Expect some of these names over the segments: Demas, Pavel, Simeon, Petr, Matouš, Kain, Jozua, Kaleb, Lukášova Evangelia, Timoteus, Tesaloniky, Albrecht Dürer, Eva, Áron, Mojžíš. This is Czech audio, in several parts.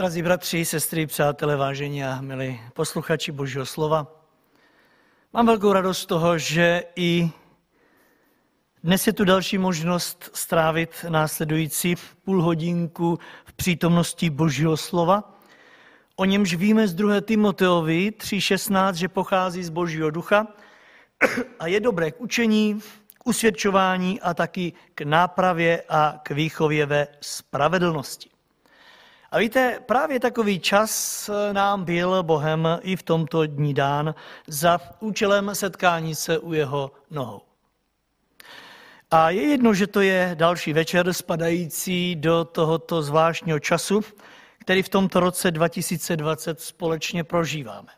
Drazí bratři, sestry, přátelé, vážení a milí posluchači Božího slova, mám velkou radost z toho, že i dnes je tu další možnost strávit následující půlhodinku v přítomnosti Božího slova. O němž víme z 2. Timoteovi 3.16, že pochází z Božího ducha a je dobré k učení, k usvědčování a taky k nápravě a k výchově ve spravedlnosti. A víte, právě takový čas nám byl Bohem i v tomto dní dán za účelem setkání se u jeho nohou. A je jedno, že to je další večer spadající do tohoto zvláštního času, který v tomto roce 2020 společně prožíváme.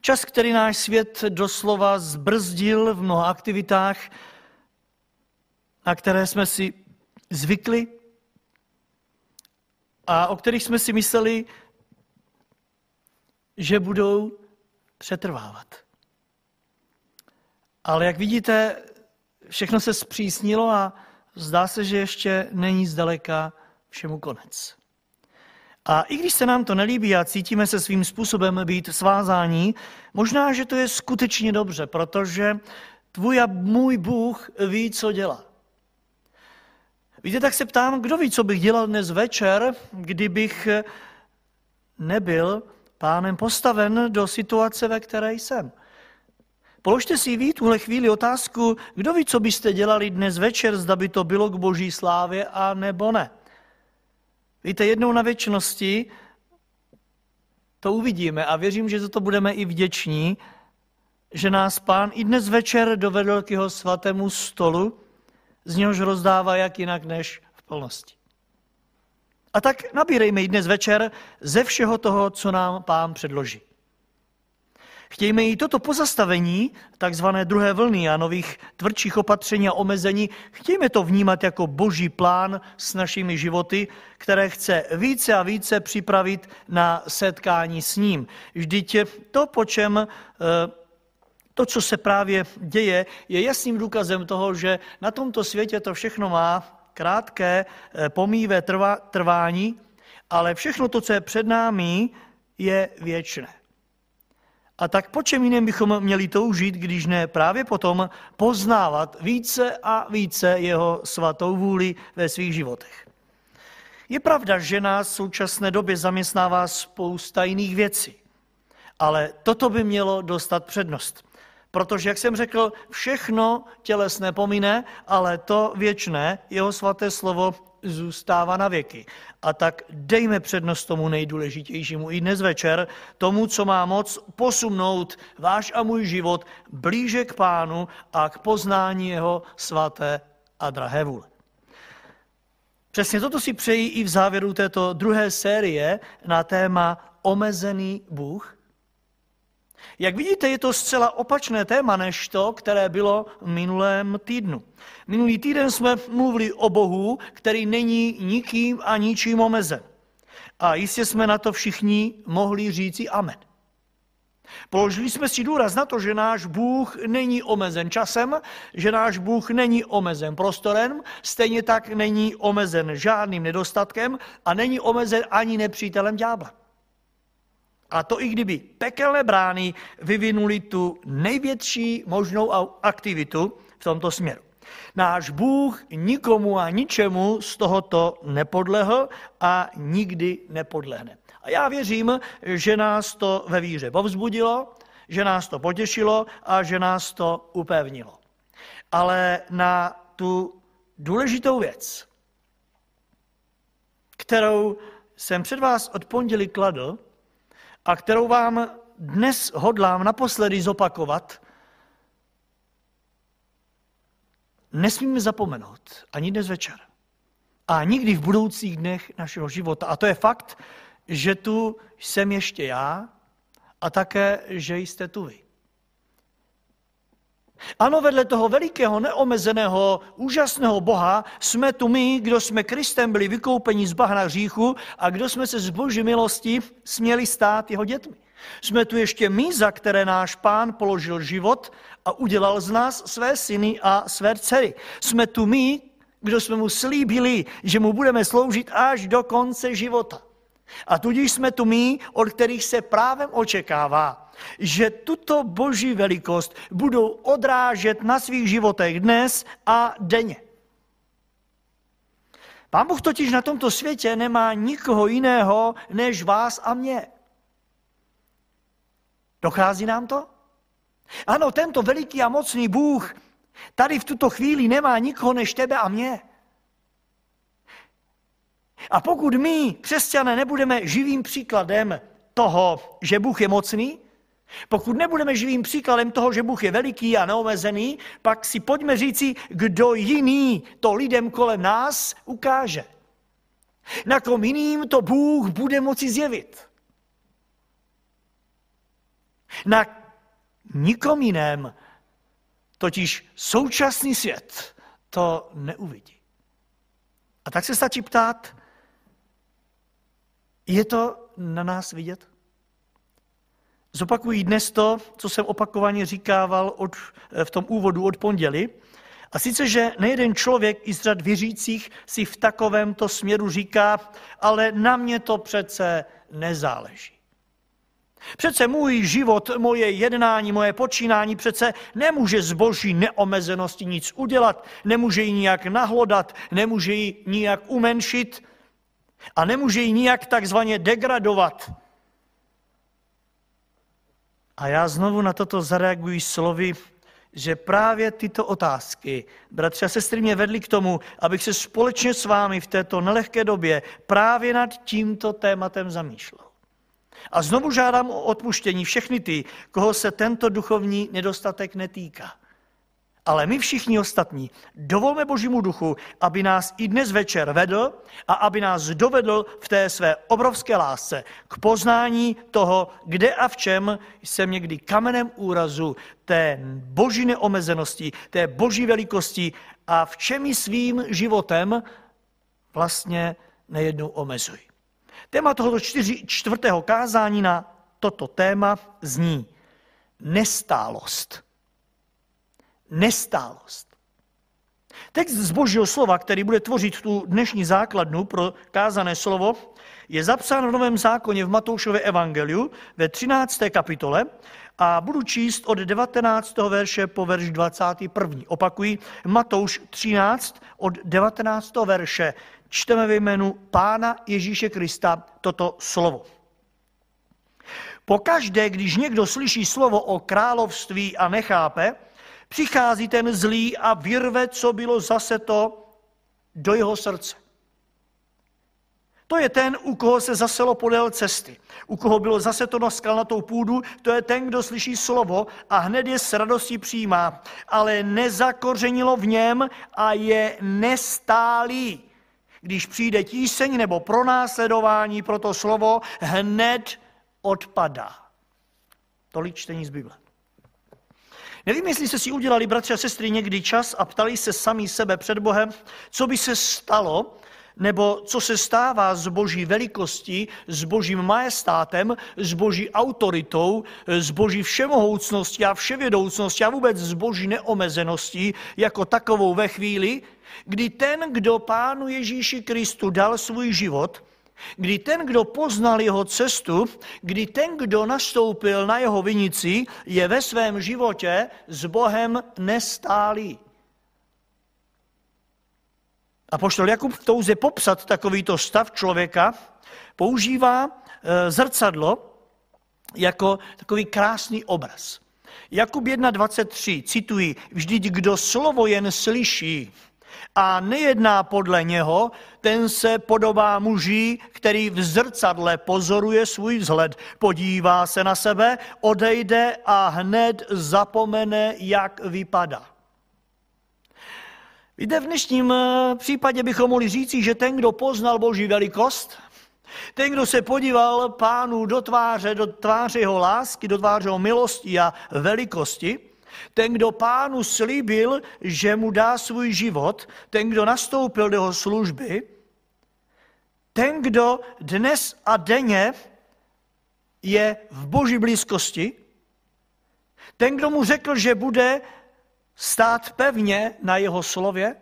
Čas, který náš svět doslova zbrzdil v mnoha aktivitách, na které jsme si zvykli a o kterých jsme si mysleli, že budou přetrvávat. Ale jak vidíte, všechno se zpřísnilo a zdá se, že ještě není zdaleka všemu konec. A i když se nám to nelíbí a cítíme se svým způsobem být svázání, možná, že to je skutečně dobře, protože tvůj a můj Bůh ví, co dělá. Víte, tak se ptám, kdo ví, co bych dělal dnes večer, kdybych nebyl Pánem postaven do situace, ve které jsem. Položte si vy tuhle chvíli otázku, kdo ví, co byste dělali dnes večer, zda by to bylo k Boží slávě a nebo ne. Víte, jednou na věčnosti to uvidíme a věřím, že za to budeme i vděční, že nás Pán i dnes večer dovedl k jeho svatému stolu, z něhož rozdává jak jinak než v plnosti. A tak nabírejme i dnes večer ze všeho toho, co nám Pán předloží. Chtějme i toto pozastavení, takzvané druhé vlny a nových tvrdších opatření a omezení, chtějme to vnímat jako Boží plán s našimi životy, které chce více a více připravit na setkání s ním. Vždyť to, co se právě děje, je jasným důkazem toho, že na tomto světě to všechno má krátké, pomíjivé trvání, ale všechno to, co je před námi, je věčné. A tak po čem jiném bychom měli toužit, když ne právě potom poznávat více a více jeho svatou vůli ve svých životech. Je pravda, že nás v současné době zaměstnává spousta jiných věcí, ale toto by mělo dostat přednost. Protože, jak jsem řekl, všechno tělesné pomine, ale to věčné, jeho svaté slovo, zůstává na věky. A tak dejme přednost tomu nejdůležitějšímu i dnes večer, tomu, co má moc posunout váš a můj život blíže k Pánu a k poznání jeho svaté a drahé vůle. Přesně toto si přeji i v závěru této druhé série na téma Omezený Bůh. Jak vidíte, je to zcela opačné téma než to, které bylo v minulém týdnu. Minulý týden jsme mluvili o Bohu, který není nikým a ničím omezen. A jistě jsme na to všichni mohli říci amen. Položili jsme si důraz na to, že náš Bůh není omezen časem, že náš Bůh není omezen prostorem, stejně tak není omezen žádným nedostatkem a není omezen ani nepřítelem ďábla. A to i kdyby pekelné brány vyvinuli tu největší možnou aktivitu v tomto směru. Náš Bůh nikomu a ničemu z tohoto nepodlehl a nikdy nepodlehne. A já věřím, že nás to ve víře povzbudilo, že nás to potěšilo a že nás to upevnilo. Ale na tu důležitou věc, kterou jsem před vás od pondělí kladl, a kterou vám dnes hodlám naposledy zopakovat, nesmíme zapomenout ani dnes večer a nikdy v budoucích dnech našeho života. A to je fakt, že tu jsem ještě já a také, že jste tu vy. Ano, vedle toho velikého, neomezeného, úžasného Boha jsme tu my, kdo jsme Kristem byli vykoupeni z bahna hříchu a kdo jsme se z Boží milosti směli stát jeho dětmi. Jsme tu ještě my, za které náš Pán položil život a udělal z nás své syny a své dcery. Jsme tu my, kdo jsme mu slíbili, že mu budeme sloužit až do konce života. A tudíž jsme tu my, od kterých se právem očekává, že tuto boží velikost budou odrážet na svých životech dnes a denně. Pán Bůh totiž na tomto světě nemá nikoho jiného než vás a mě. Dochází nám to? Ano, tento veliký a mocný Bůh tady v tuto chvíli nemá nikoho než tebe a mě. A pokud my, křesťané, nebudeme živým příkladem toho, že Bůh je mocný, pokud nebudeme živým příkladem toho, že Bůh je veliký a neomezený, pak si pojďme říci, kdo jiný to lidem kolem nás ukáže. Na kom jiným to Bůh bude moci zjevit. Na nikom jiném totiž současný svět to neuvidí. A tak se stačí ptát, je to na nás vidět? Zopakuji dnes to, co jsem opakovaně říkával v tom úvodu od pondělí. A sice, že nejeden člověk i z řad věřících si v takovémto směru říká, ale na mě to přece nezáleží. Přece můj život, moje jednání, moje počínání přece nemůže z boží neomezenosti nic udělat, nemůže ji nijak nahlodat, nemůže ji nijak umenšit a nemůže ji nijak takzvaně degradovat. A já znovu na toto zareaguji slovy, že právě tyto otázky, bratři a sestry, mě vedly k tomu, abych se společně s vámi v této nelehké době právě nad tímto tématem zamýšlel. A znovu žádám o odpuštění všechny ty, koho se tento duchovní nedostatek netýká. Ale my všichni ostatní dovolme Božímu duchu, aby nás i dnes večer vedl a aby nás dovedl v té své obrovské lásce k poznání toho, kde a v čem jsem někdy kamenem úrazu té boží neomezenosti, té boží velikosti a v čem ji svým životem vlastně nejednou omezuji. Téma tohoto čtvrtého kázání na toto téma zní nestálost. Nestálost. Text z Božího slova, který bude tvořit tu dnešní základnu pro kázané slovo, je zapsán v Novém zákoně v Matoušově evangeliu ve 13. kapitole a budu číst od 19. verše po verš 21. Opakuji, Matouš 13 od 19. verše. Čteme ve jménu Pána Ježíše Krista toto slovo. Pokaždé, když někdo slyší slovo o království a nechápe, přichází ten zlý a vyrve, co bylo zaseto do jeho srdce. To je ten, u koho se zaselo podél cesty, u koho bylo zaseto na skalnatou půdu, to je ten, kdo slyší slovo a hned je s radostí přijímá, ale nezakořenilo v něm a je nestálý. Když přijde tíseň nebo pronásledování pro to slovo, hned odpadá. Tolik čtení z Bible. Nevím, jestli jste si udělali, bratři a sestry, někdy čas a ptali se sami sebe před Bohem, co by se stalo, nebo co se stává s boží velikostí, s božím majestátem, s boží autoritou, s boží všemohoucností a vševědoucností a vůbec s boží neomezeností jako takovou ve chvíli, kdy ten, kdo Pánu Ježíši Kristu dal svůj život, kdy ten, kdo poznal jeho cestu, kdy ten, kdo nastoupil na jeho vinici, je ve svém životě s Bohem nestálý. Apoštol Jakub v touze popsat takovýto stav člověka používá zrcadlo jako takový krásný obraz. Jakub 1.23, cituji, vždyť kdo slovo jen slyší a nejedná podle něho, ten se podobá muži, který v zrcadle pozoruje svůj vzhled, podívá se na sebe, odejde a hned zapomene, jak vypadá. Víte, v dnešním případě bychom mohli říci, že ten, kdo poznal boží velikost, ten, kdo se podíval Pánu do tváře jeho lásky, do tváře jeho milosti a velikosti, ten, kdo Pánu slíbil, že mu dá svůj život, ten, kdo nastoupil do jeho služby, ten, kdo dnes a denně je v boží blízkosti, ten, kdo mu řekl, že bude stát pevně na jeho slově,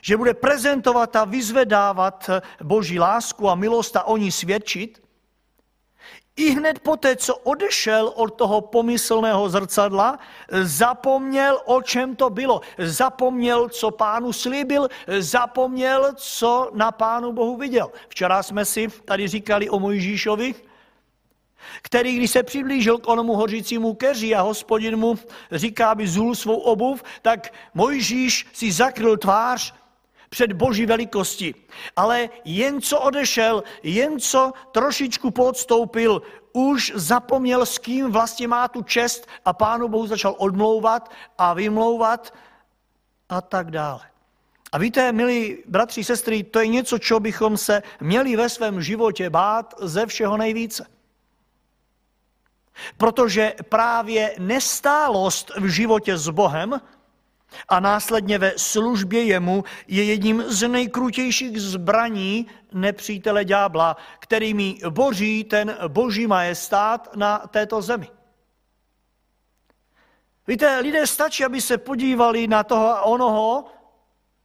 že bude prezentovat a vyzvedávat Boží lásku a milost a o ní svědčit, i hned poté, co odešel od toho pomyslného zrcadla, zapomněl, o čem to bylo. Zapomněl, co Pánu slíbil, zapomněl, co na Pánu Bohu viděl. Včera jsme si tady říkali o Mojžíšovi, který, když se přiblížil k onomu hořícímu keři a Hospodin mu říká, aby zhul svou obuv, tak Mojžíš si zakryl tvář před Boží velikostí. Ale jen co odešel, jen co trošičku podstoupil, už zapomněl, s kým vlastně má tu čest, a Pánu Bohu začal odmlouvat a vymlouvat a tak dále. A víte, milí bratři, sestry, to je něco, čeho bychom se měli ve svém životě bát ze všeho nejvíce. Protože právě nestálost v životě s Bohem a následně ve službě jemu je jedním z nejkrutějších zbraní nepřítele ďábla, kterými boří ten Boží majestát na této zemi. Víte, lidé stačí, aby se podívali na toho a onoho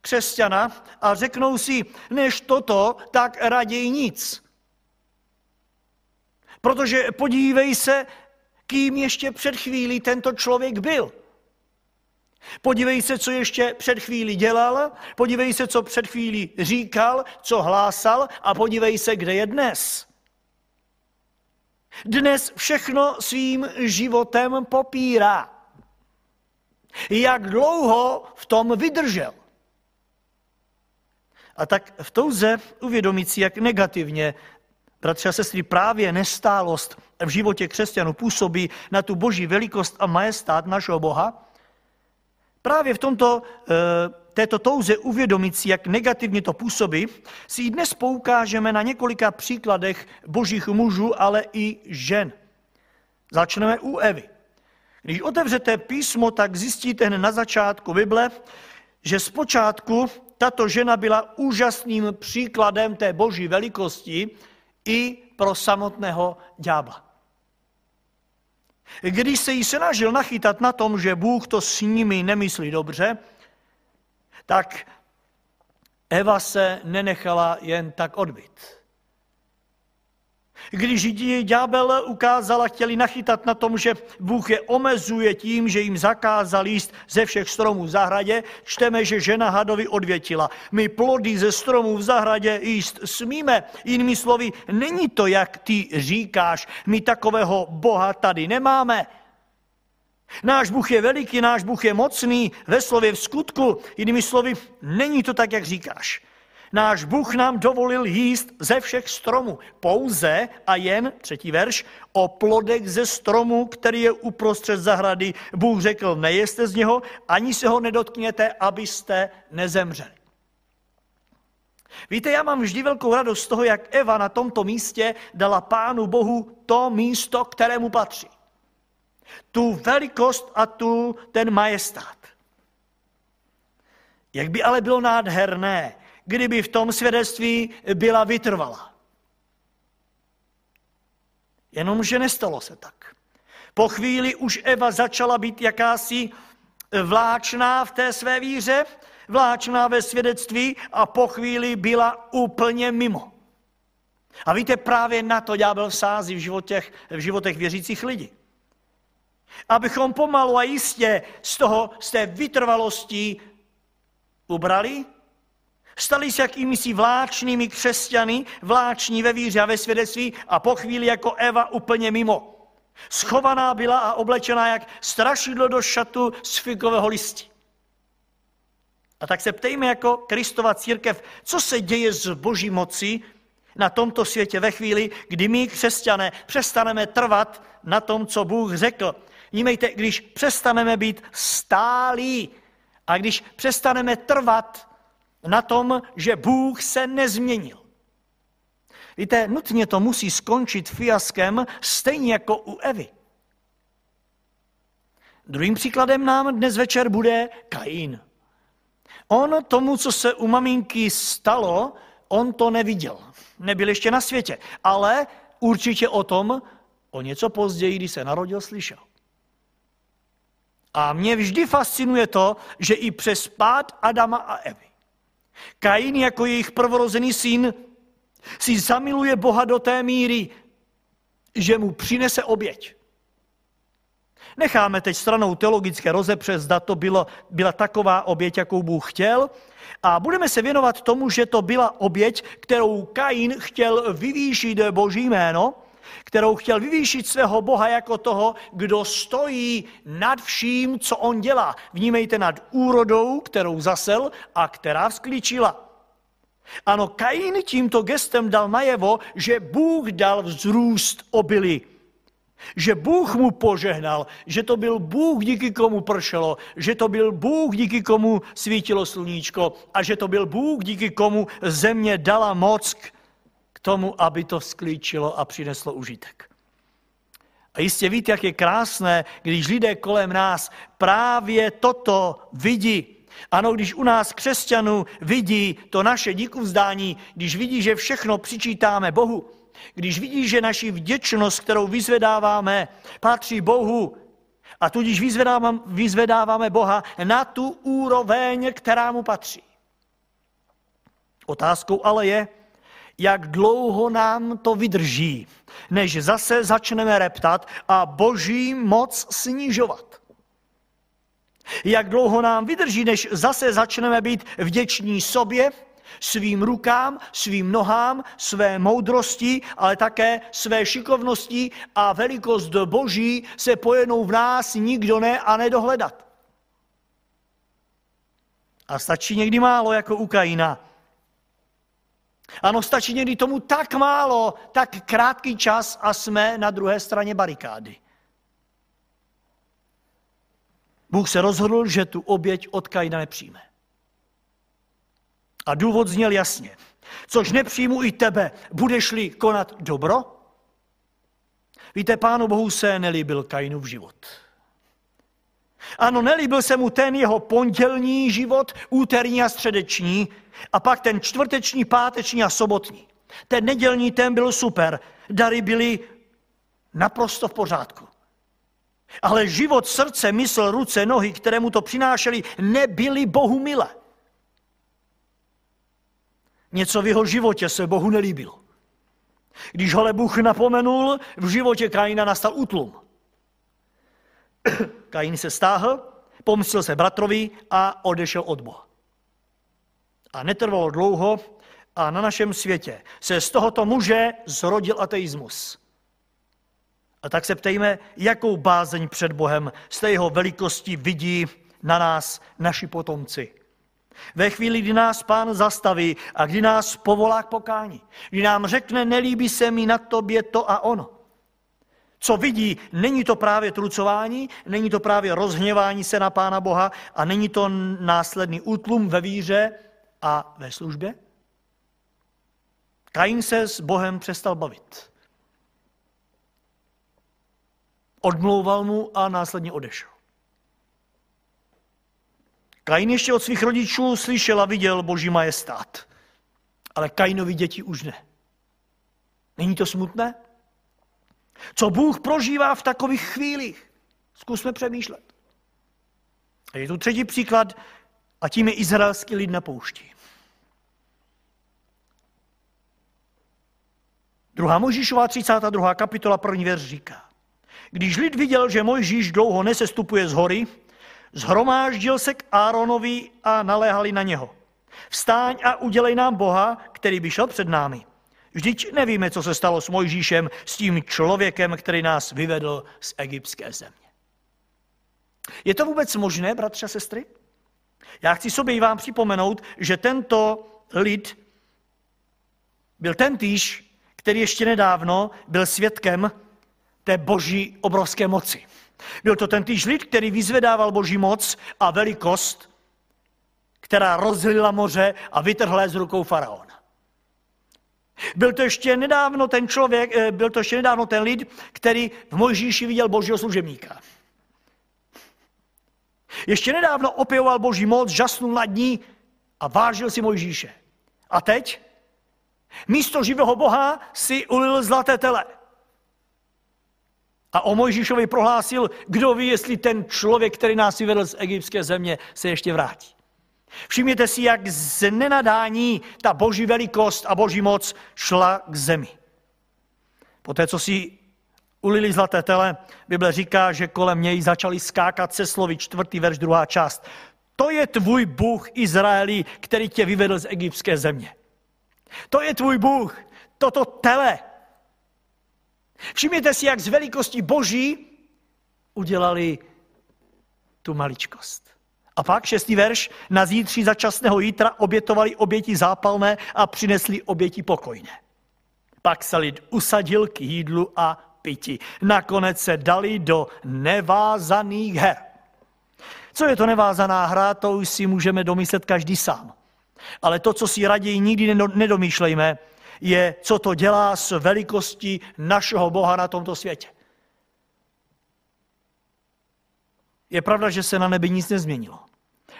křesťana a řeknou si, než toto, tak raději nic. Protože podívej se, kým ještě před chvílí tento člověk byl. Podívej se, co ještě před chvílí dělal, podívej se, co před chvílí říkal, co hlásal, a podívej se, kde je dnes. Dnes všechno svým životem popírá. Jak dlouho v tom vydržel? A tak v touze uvědomit si, jak negativně, bratři a sestry, právě nestálost v životě křesťanů působí na tu Boží velikost a majestát našeho Boha. Právě v této touze uvědomit si, jak negativně to působí, si dnes poukážeme na několika příkladech božích mužů, ale i žen. Začneme u Evy. Když otevřete písmo, tak zjistíte hned na začátku Bible, že zpočátku tato žena byla úžasným příkladem té Boží velikosti i pro samotného ďábla. Když se jí snažil nachytat na tom, že Bůh to s nimi nemyslí dobře, tak Eva se nenechala jen tak odbyt. Když ji ďábel ukázal a chtěli nachytat na tom, že Bůh je omezuje tím, že jim zakázal jíst ze všech stromů v zahradě, čteme, že žena hadovi odvětila, my plody ze stromů v zahradě jíst smíme, jinými slovy, není to, jak ty říkáš, my takového Boha tady nemáme. Náš Bůh je veliký, náš Bůh je mocný, ve slově v skutku, jinými slovy, není to tak, jak říkáš. Náš Bůh nám dovolil jíst ze všech stromů, pouze a jen, 3. verš, o plodech ze stromu, který je uprostřed zahrady. Bůh řekl, nejeste z něho, ani se ho nedotkněte, abyste nezemřeli. Víte, já mám vždy velkou radost z toho, jak Eva na tomto místě dala Pánu Bohu to místo, kterému patří. Tu velikost a ten majestát. Jak by ale bylo nádherné, kdyby v tom svědectví byla vytrvala. Jenomže nestalo se tak. Po chvíli už Eva začala být jakási vláčná v té své víře, vláčná ve svědectví, a po chvíli byla úplně mimo. A víte, právě na to ďábel sází v životech věřících lidí. Abychom pomalu a jistě z té vytrvalosti ubrali, stali se jakýmisi vláčnými křesťany, vláční ve víře a ve svědectví, a po chvíli jako Eva úplně mimo. Schovaná byla a oblečená jak strašidlo do šatu z figového listí. A tak se ptejme jako Kristova církev, co se děje s Boží mocí na tomto světě ve chvíli, kdy my, křesťané, přestaneme trvat na tom, co Bůh řekl. Vnímejte, když přestaneme být stálí a když přestaneme trvat na tom, že Bůh se nezměnil. Víte, nutně to musí skončit fiaskem, stejně jako u Evy. Druhým příkladem nám dnes večer bude Kain. On tomu, co se u maminky stalo, on to neviděl. Nebyl ještě na světě, ale určitě o tom o něco později, když se narodil, slyšel. A mě vždy fascinuje to, že i přes pád Adama a Evy Kain jako jejich prvorozený syn si zamiluje Boha do té míry, že mu přinese oběť. Necháme teď stranou teologické rozepře, zda to byla taková oběť, jakou Bůh chtěl, a budeme se věnovat tomu, že to byla oběť, kterou Kain chtěl vyvýšit Boží jméno, kterou chtěl vyvýšit svého Boha jako toho, kdo stojí nad vším, co on dělá. Vnímejte, nad úrodou, kterou zasel a která vzklíčila. Ano, Kain tímto gestem dal najevo, že Bůh dal vzrůst obilí, že Bůh mu požehnal, že to byl Bůh, díky komu pršelo, že to byl Bůh, díky komu svítilo sluníčko a že to byl Bůh, díky komu země dala moc k tomu, aby to sklíčilo a přineslo užitek. A jistě víte, jak je krásné, když lidé kolem nás právě toto vidí. Ano, když u nás křesťanů vidí to naše díkuvzdání, když vidí, že všechno přičítáme Bohu, když vidí, že naši vděčnost, kterou vyzvedáváme, patří Bohu, a tudíž vyzvedáváme Boha na tu úroveň, která mu patří. Otázkou ale je, jak dlouho nám to vydrží, než zase začneme reptat a Boží moc snižovat. Jak dlouho nám vydrží, než zase začneme být vděční sobě, svým rukám, svým nohám, své moudrosti, ale také své šikovnosti a velikost Boží se pojenou v nás nikdo ne a nedohledat. A stačí někdy málo, jako u Kaina. Ano, stačí někdy tomu tak málo, tak krátký čas a jsme na druhé straně barikády. Bůh se rozhodl, že tu oběť od Kaina nepřijme. A důvod zněl jasně. Což nepřijmu i tebe, budeš-li konat dobro? Víte, Pánu Bohu se nelíbil Kainův život. Ano, nelíbil se mu ten jeho pondělní život, úterní a středeční, a pak ten čtvrteční, páteční a sobotní. Ten nedělní, ten byl super, dary byly naprosto v pořádku. Ale život, srdce, mysl, ruce, nohy, které mu to přinášely, nebyly Bohu milé. Něco v jeho životě se Bohu nelíbilo. Když ho ale Bůh napomenul, v životě Kaina nastal útlum. Kain se stáhl, pomstil se bratrovi a odešel od Boha. A netrvalo dlouho a na našem světě se z tohoto muže zrodil ateismus. A tak se ptejme, jakou bázeň před Bohem z té jeho velikosti vidí na nás naši potomci. Ve chvíli, kdy nás Pán zastaví a kdy nás povolá k pokání, kdy nám řekne, nelíbí se mi na tobě to a ono. Co vidí, není to právě trucování, není to právě rozhněvání se na Pána Boha a není to následný útlum ve víře a ve službě? Kain se s Bohem přestal bavit. Odmlouval mu a následně odešel. Kain ještě od svých rodičů slyšel a viděl Boží majestát. Ale Kainovi děti už ne. Není to smutné? Co Bůh prožívá v takových chvílích? Zkusme přemýšlet. A je tu třetí příklad a tím je izraelský lid na poušti. 2. Mojžíšova 32. kapitola 1. verš říká: Když lid viděl, že Mojžíš dlouho nesestupuje z hory, zhromáždil se k Áronovi a naléhali na něho. Vstáň a udělej nám Boha, který by šel před námi. Vždyť nevíme, co se stalo s Mojžíšem, s tím člověkem, který nás vyvedl z egyptské země. Je to vůbec možné, bratři a sestry? Já chci sobě i vám připomenout, že tento lid byl tentýž, který ještě nedávno byl svědkem té Boží obrovské moci. Byl to tentýž lid, který vyzvedával Boží moc a velikost, která rozlila moře a vytrhla z rukou faraona. Byl to ještě nedávno ten lid, který v Mojžíši viděl Božího služebníka. Ještě nedávno opěvoval Boží moc, žasnul nad ní a vážil si Mojžíše. A teď místo živého Boha si ulil zlaté tele. A o Mojžíšovi prohlásil, kdo ví, jestli ten člověk, který nás vyvedl z egyptské země, se ještě vrátí. Všimněte si, jak z nenadání ta boží velikost a boží moc šla k zemi. Poté, co si ulili zlaté tele, Bible říká, že kolem něj začali skákat se slovy 4. verš 2. část. To je tvůj Bůh, Izraeli, který tě vyvedl z egyptské země. To je tvůj Bůh, toto tele. Všimněte si, jak z velikosti boží udělali tu maličkost. A pak 6. verš, na zítří začasného jítra obětovali oběti zápalné a přinesli oběti pokojné. Pak se lid usadil k jídlu a pití. Nakonec se dali do nevázaných her. Co je to nevázaná hra, to už si můžeme domyslet každý sám. Ale to, co si raději nikdy nedomýšlejme, je, co to dělá s velikostí našeho Boha na tomto světě. Je pravda, že se na nebi nic nezměnilo.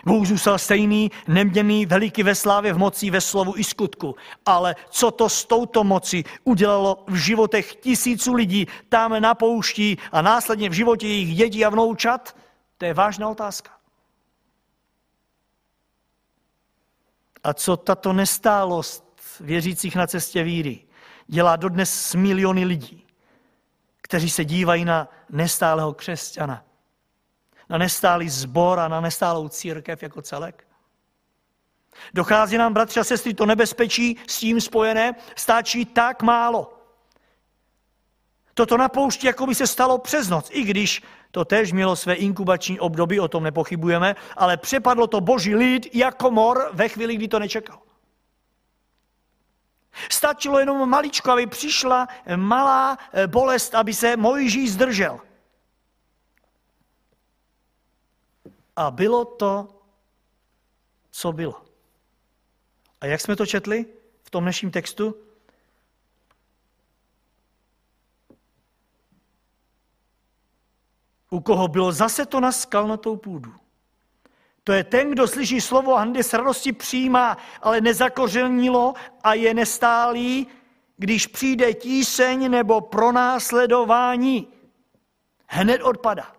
Bůh zůstal stejný, neměnný, veliký ve slávě, v moci, ve slovu i skutku. Ale co to s touto mocí udělalo v životech tisíců lidí tam na poušti a následně v životě jejich dětí a vnoučat? To je vážná otázka. A co tato nestálost věřících na cestě víry dělá dodnes s miliony lidí, kteří se dívají na nestálého křesťana, na nestálý sbor a na nestálou církev jako celek? Dochází nám, bratři a sestry, to nebezpečí s tím spojené, stačí tak málo. Toto na poušti jako by se stalo přes noc, i když to též mělo své inkubační období, o tom nepochybujeme, ale přepadlo to boží lid jako mor ve chvíli, kdy to nečekal. Stačilo jenom maličko, aby přišla malá bolest, aby se Mojžíš zdržel. A bylo to, co bylo. A jak jsme to četli v tom dnešním textu? U koho bylo zase to na skalnatou půdu. To je ten, kdo slyší slovo a hned s radostí přijímá, ale nezakořenilo a je nestálý, když přijde tíseň nebo pronásledování. Hned odpada.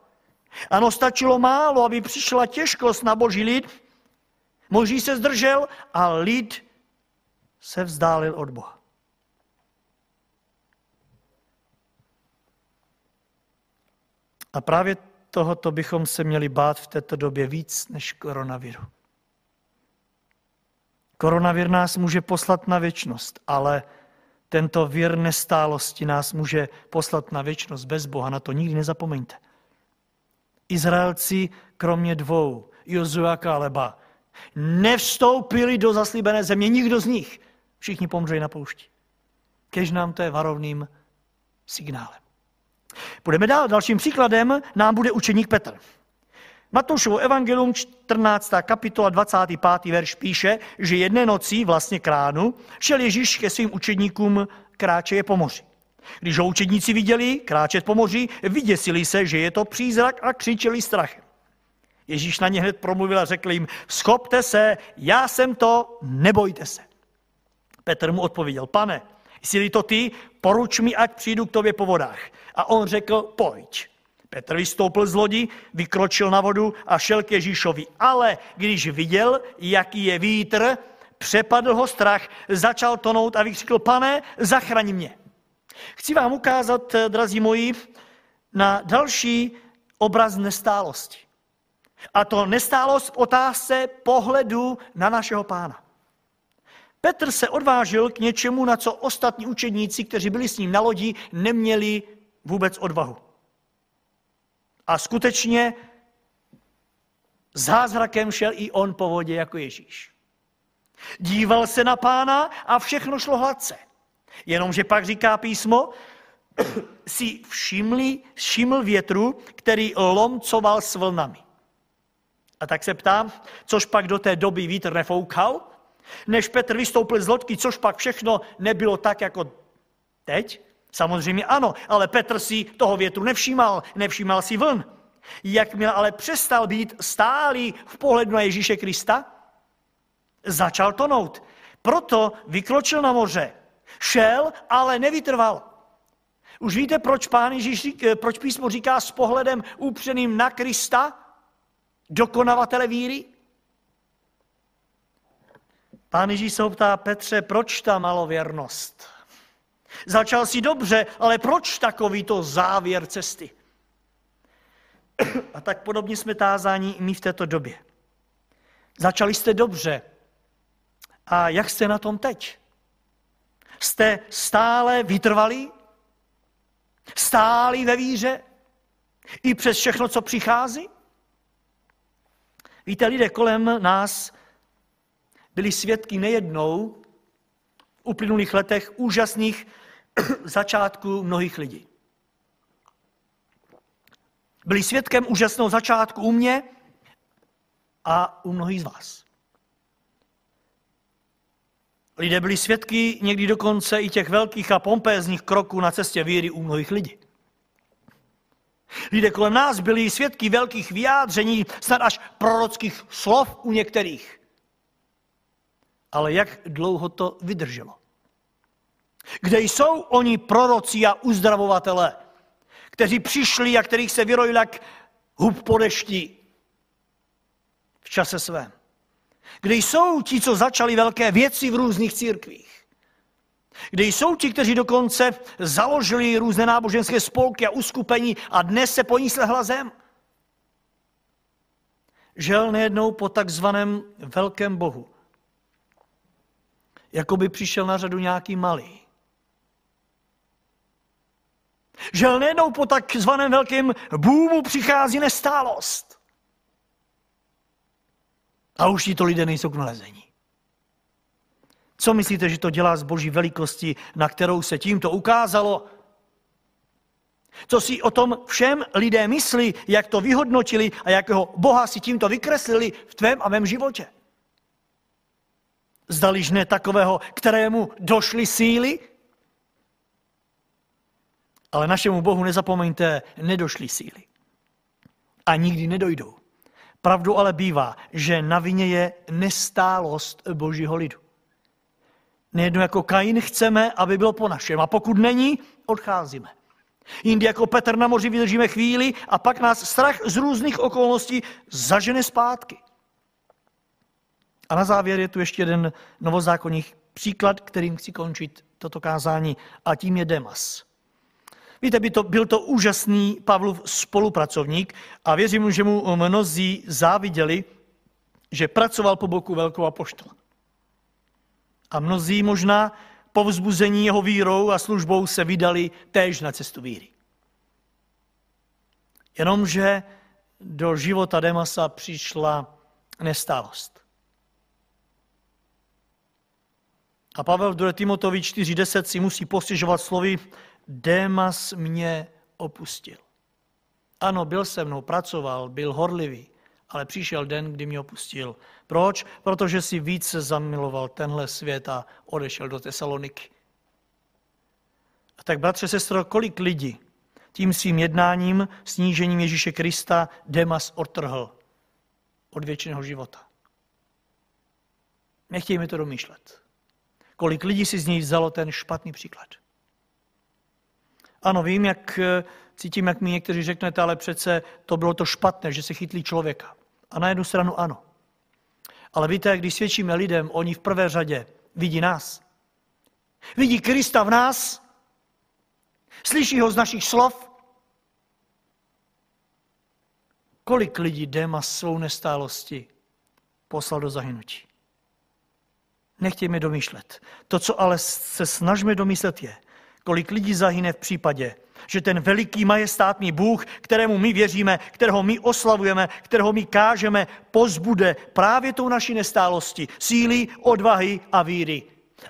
Ano, stačilo málo, aby přišla těžkost na boží lid. Moží se zdržel a lid se vzdálil od Boha. A právě tohoto bychom se měli bát v této době víc než koronaviru. Koronavir nás může poslat na věčnost, ale tento vir nestálosti nás může poslat na věčnost bez Boha. Na to nikdy nezapomeňte. Izraelci, kromě 2, Jozua a Kaleba, nevstoupili do zaslíbené země. Nikdo z nich. Všichni pomřeli na poušti. Kéž nám to je varovným signálem. Půjdeme dál. Dalším příkladem nám bude učeník Petr. Matoušovo evangelium 14. kapitola 25. verš píše, že jedné noci, vlastně k ránu, šel Ježíš ke svým učeníkům kráčeje po moři. Když ho učedníci viděli kráčet po moři, vyděsili se, že je to přízrak a křičeli strachem. Ježíš na ně hned promluvil a řekl jim, schopte se, já jsem to, nebojte se. Petr mu odpověděl, pane, jsi-li to ty, poruč mi, ať přijdu k tobě po vodách. A on řekl, pojď. Petr vystoupil z lodi, vykročil na vodu a šel k Ježíšovi. Ale když viděl, jaký je vítr, přepadl ho strach, začal tonout a vykřikl, pane, zachraň mě. Chci vám ukázat, drazí moji, na další obraz nestálosti. A to nestálost v otázce pohledu na našeho pána. Petr se odvážil k něčemu, na co ostatní učedníci, kteří byli s ním na lodi, neměli vůbec odvahu. A skutečně zázrakem šel i on po vodě jako Ježíš. Díval se na pána a všechno šlo hladce. Jenomže pak říká písmo, si všiml větru, který lomcoval s vlnami. A tak se ptám, což pak do té doby vítr nefoukal? Než Petr vystoupil z lodky, což pak všechno nebylo tak, jako teď? Samozřejmě ano, ale Petr si toho větru nevšímal si vln. Jakmile ale přestal být stálý v pohledu na Ježíše Krista, začal tonout. Proto vykročil na moře. Šel, ale nevytrval. Už víte, proč písmo říká s pohledem upřeným na Krista, dokonavatele víry? Pán Ježíš se ho ptá: Petře, proč ta malověrnost? Začal si dobře, ale proč takovýto závěr cesty? A tak podobně jsme tázáni i my v této době. Začali jste dobře. A jak jste na tom teď? Jste stále vytrvalí? Stáli ve víře? I přes všechno, co přichází? Víte, lidé kolem nás byli svědky nejednou v uplynulých letech úžasných začátků mnohých lidí. Byli svědkem úžasného začátku u mě a u mnohých z vás. Lidé byli svědky někdy dokonce i těch velkých a pompézních kroků na cestě víry u mnohých lidí. Lidé kolem nás byli svědky velkých vyjádření, snad až prorockých slov u některých. Ale jak dlouho to vydrželo? Kde jsou oni proroci a uzdravovatelé, kteří přišli a kterých se vyrojil jak hub po dešti v čase svém? Kde jsou ti, co začali velké věci v různých církvích? Kde jsou ti, kteří dokonce založili různé náboženské spolky a uskupení a dnes se po ní slehla zem? Žel nejednou po takzvaném velkém bohu, jako by přišel na řadu nějaký malý. Žel nejednou po takzvaném velkém boomu přichází nestálost. A už tito lidé nejsou k nalezení. Co myslíte, že to dělá z boží velikosti, na kterou se tímto ukázalo? Co si o tom všem lidé myslí, jak to vyhodnotili a jakého boha si tímto vykreslili v tvém a mém životě? Zdaliž ne takového, kterému došly síly? Ale našemu bohu, nezapomeňte, nedošly síly. A nikdy nedojdou. Pravdou ale bývá, že na vině je nestálost božího lidu. Nejedno jako Kain chceme, aby bylo po našem. A pokud není, odcházíme. Jindy jako Petr na moři vydržíme chvíli a pak nás strach z různých okolností zažene zpátky. A na závěr je tu ještě jeden novozákonní příklad, kterým chci končit toto kázání, a tím je Demas. Víte, byl to úžasný Pavlův spolupracovník a věřím, že mu mnozí záviděli, že pracoval po boku velkého apoštola. A mnozí možná po vzbuzení jeho vírou a službou se vydali též na cestu víry. Jenomže do života Demasa přišla nestálost. A Pavel v 2. Timotovi 4.10 si musí postižovat slovy: Demas mě opustil. Ano, byl se mnou, pracoval, byl horlivý, ale přišel den, kdy mě opustil. Proč? Protože si více zamiloval tenhle svět a odešel do Tesaloniky. A tak, bratře, sestro, kolik lidí tím svým jednáním, snížením Ježíše Krista, Demas odtrhl od věčného života? Nechtějme to domýšlet. Kolik lidí si z něj vzalo ten špatný příklad? Ano, vím, jak mi někteří řeknete, ale přece to bylo to špatné, že se chytlí člověka. A na jednu stranu ano. Ale víte, když svědčíme lidem, oni v prvé řadě vidí nás. Vidí Krista v nás, slyší ho z našich slov. Kolik lidí Demas svou nestálosti poslal do zahynutí? Nechtějme domýšlet. To, co ale se snažíme domyslet, je, kolik lidí zahyne v případě, že ten veliký majestátní Bůh, kterému my věříme, kterého my oslavujeme, kterého my kážeme, pozbude právě tou naší nestálosti, síly, odvahy a víry.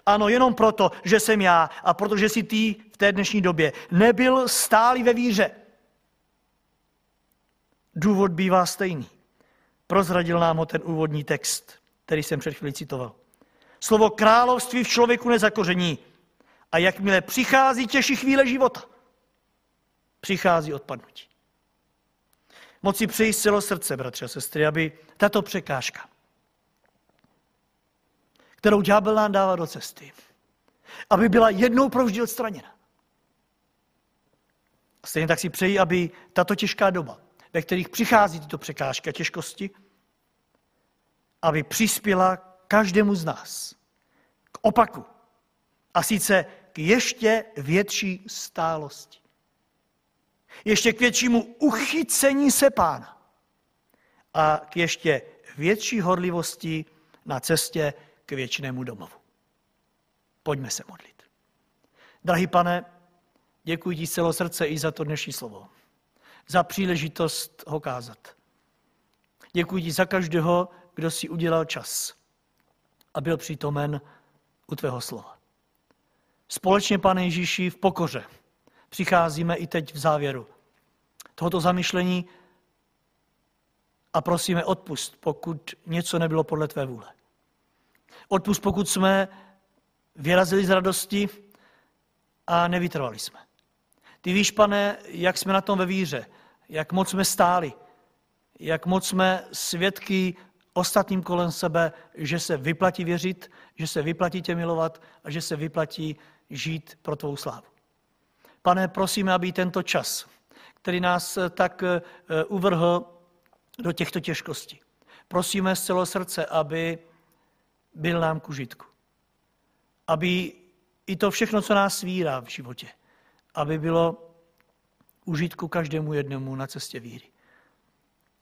Ano, jenom proto, že jsem já a protože si ty v té dnešní době nebyl stálý ve víře. Důvod bývá stejný. Prozradil nám ho ten úvodní text, který jsem před chvílí citoval. Slovo království v člověku nezakoření. A jakmile přichází těžší chvíle života, přichází odpadnutí. Moc si přeji z celého srdce, bratři a sestry, aby tato překážka, kterou ďábel nám dává do cesty, aby byla jednou provždy odstraněna. A stejně tak si přeji, aby tato těžká doba, ve kterých přichází tyto překážky a těžkosti, aby přispěla každému z nás. K opaku. A sice k ještě větší stálosti. Ještě k většímu uchycení se Pána. A k ještě větší horlivosti na cestě k věčnému domovu. Pojďme se modlit. Drahý Pane, děkuji ti z celého srdce i za to dnešní slovo. Za příležitost ho kázat. Děkuji ti za každého, kdo si udělal čas a byl přítomen u tvého slova. Společně, Pane Ježíši, v pokoře přicházíme i teď v závěru tohoto zamyšlení a prosíme odpust, pokud něco nebylo podle tvé vůle. Odpust, pokud jsme vyrazili z radosti a nevytrvali jsme. Ty víš, Pane, jak jsme na tom ve víře, jak moc jsme stáli, jak moc jsme svědky ostatním kolem sebe, že se vyplatí věřit, že se vyplatí tě milovat a že se vyplatí žít pro tvou slávu. Pane, prosíme, aby tento čas, který nás tak uvrhl do těchto těžkostí, prosíme z celého srdce, aby byl nám k užitku. Aby i to všechno, co nás svírá v životě, aby bylo užitku každému jednomu na cestě víry.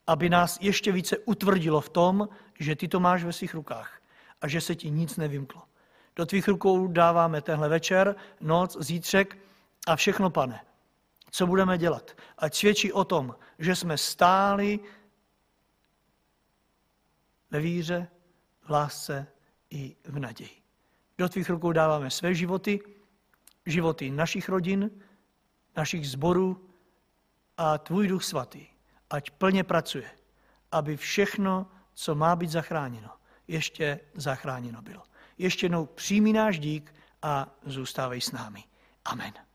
Aby nás ještě více utvrdilo v tom, že ty to máš ve svých rukách a že se ti nic nevymklo. Do tvých rukou dáváme tenhle večer, noc, zítřek a všechno, Pane. Co budeme dělat? Ať svědčí o tom, že jsme stáli ve víře, v lásce i v naději. Do tvých rukou dáváme své životy, životy našich rodin, našich sborů a tvůj Duch Svatý, ať plně pracuje, aby všechno, co má být zachráněno, ještě zachráněno bylo. Ještě jednou přijmi náš dík a zůstávej s námi. Amen.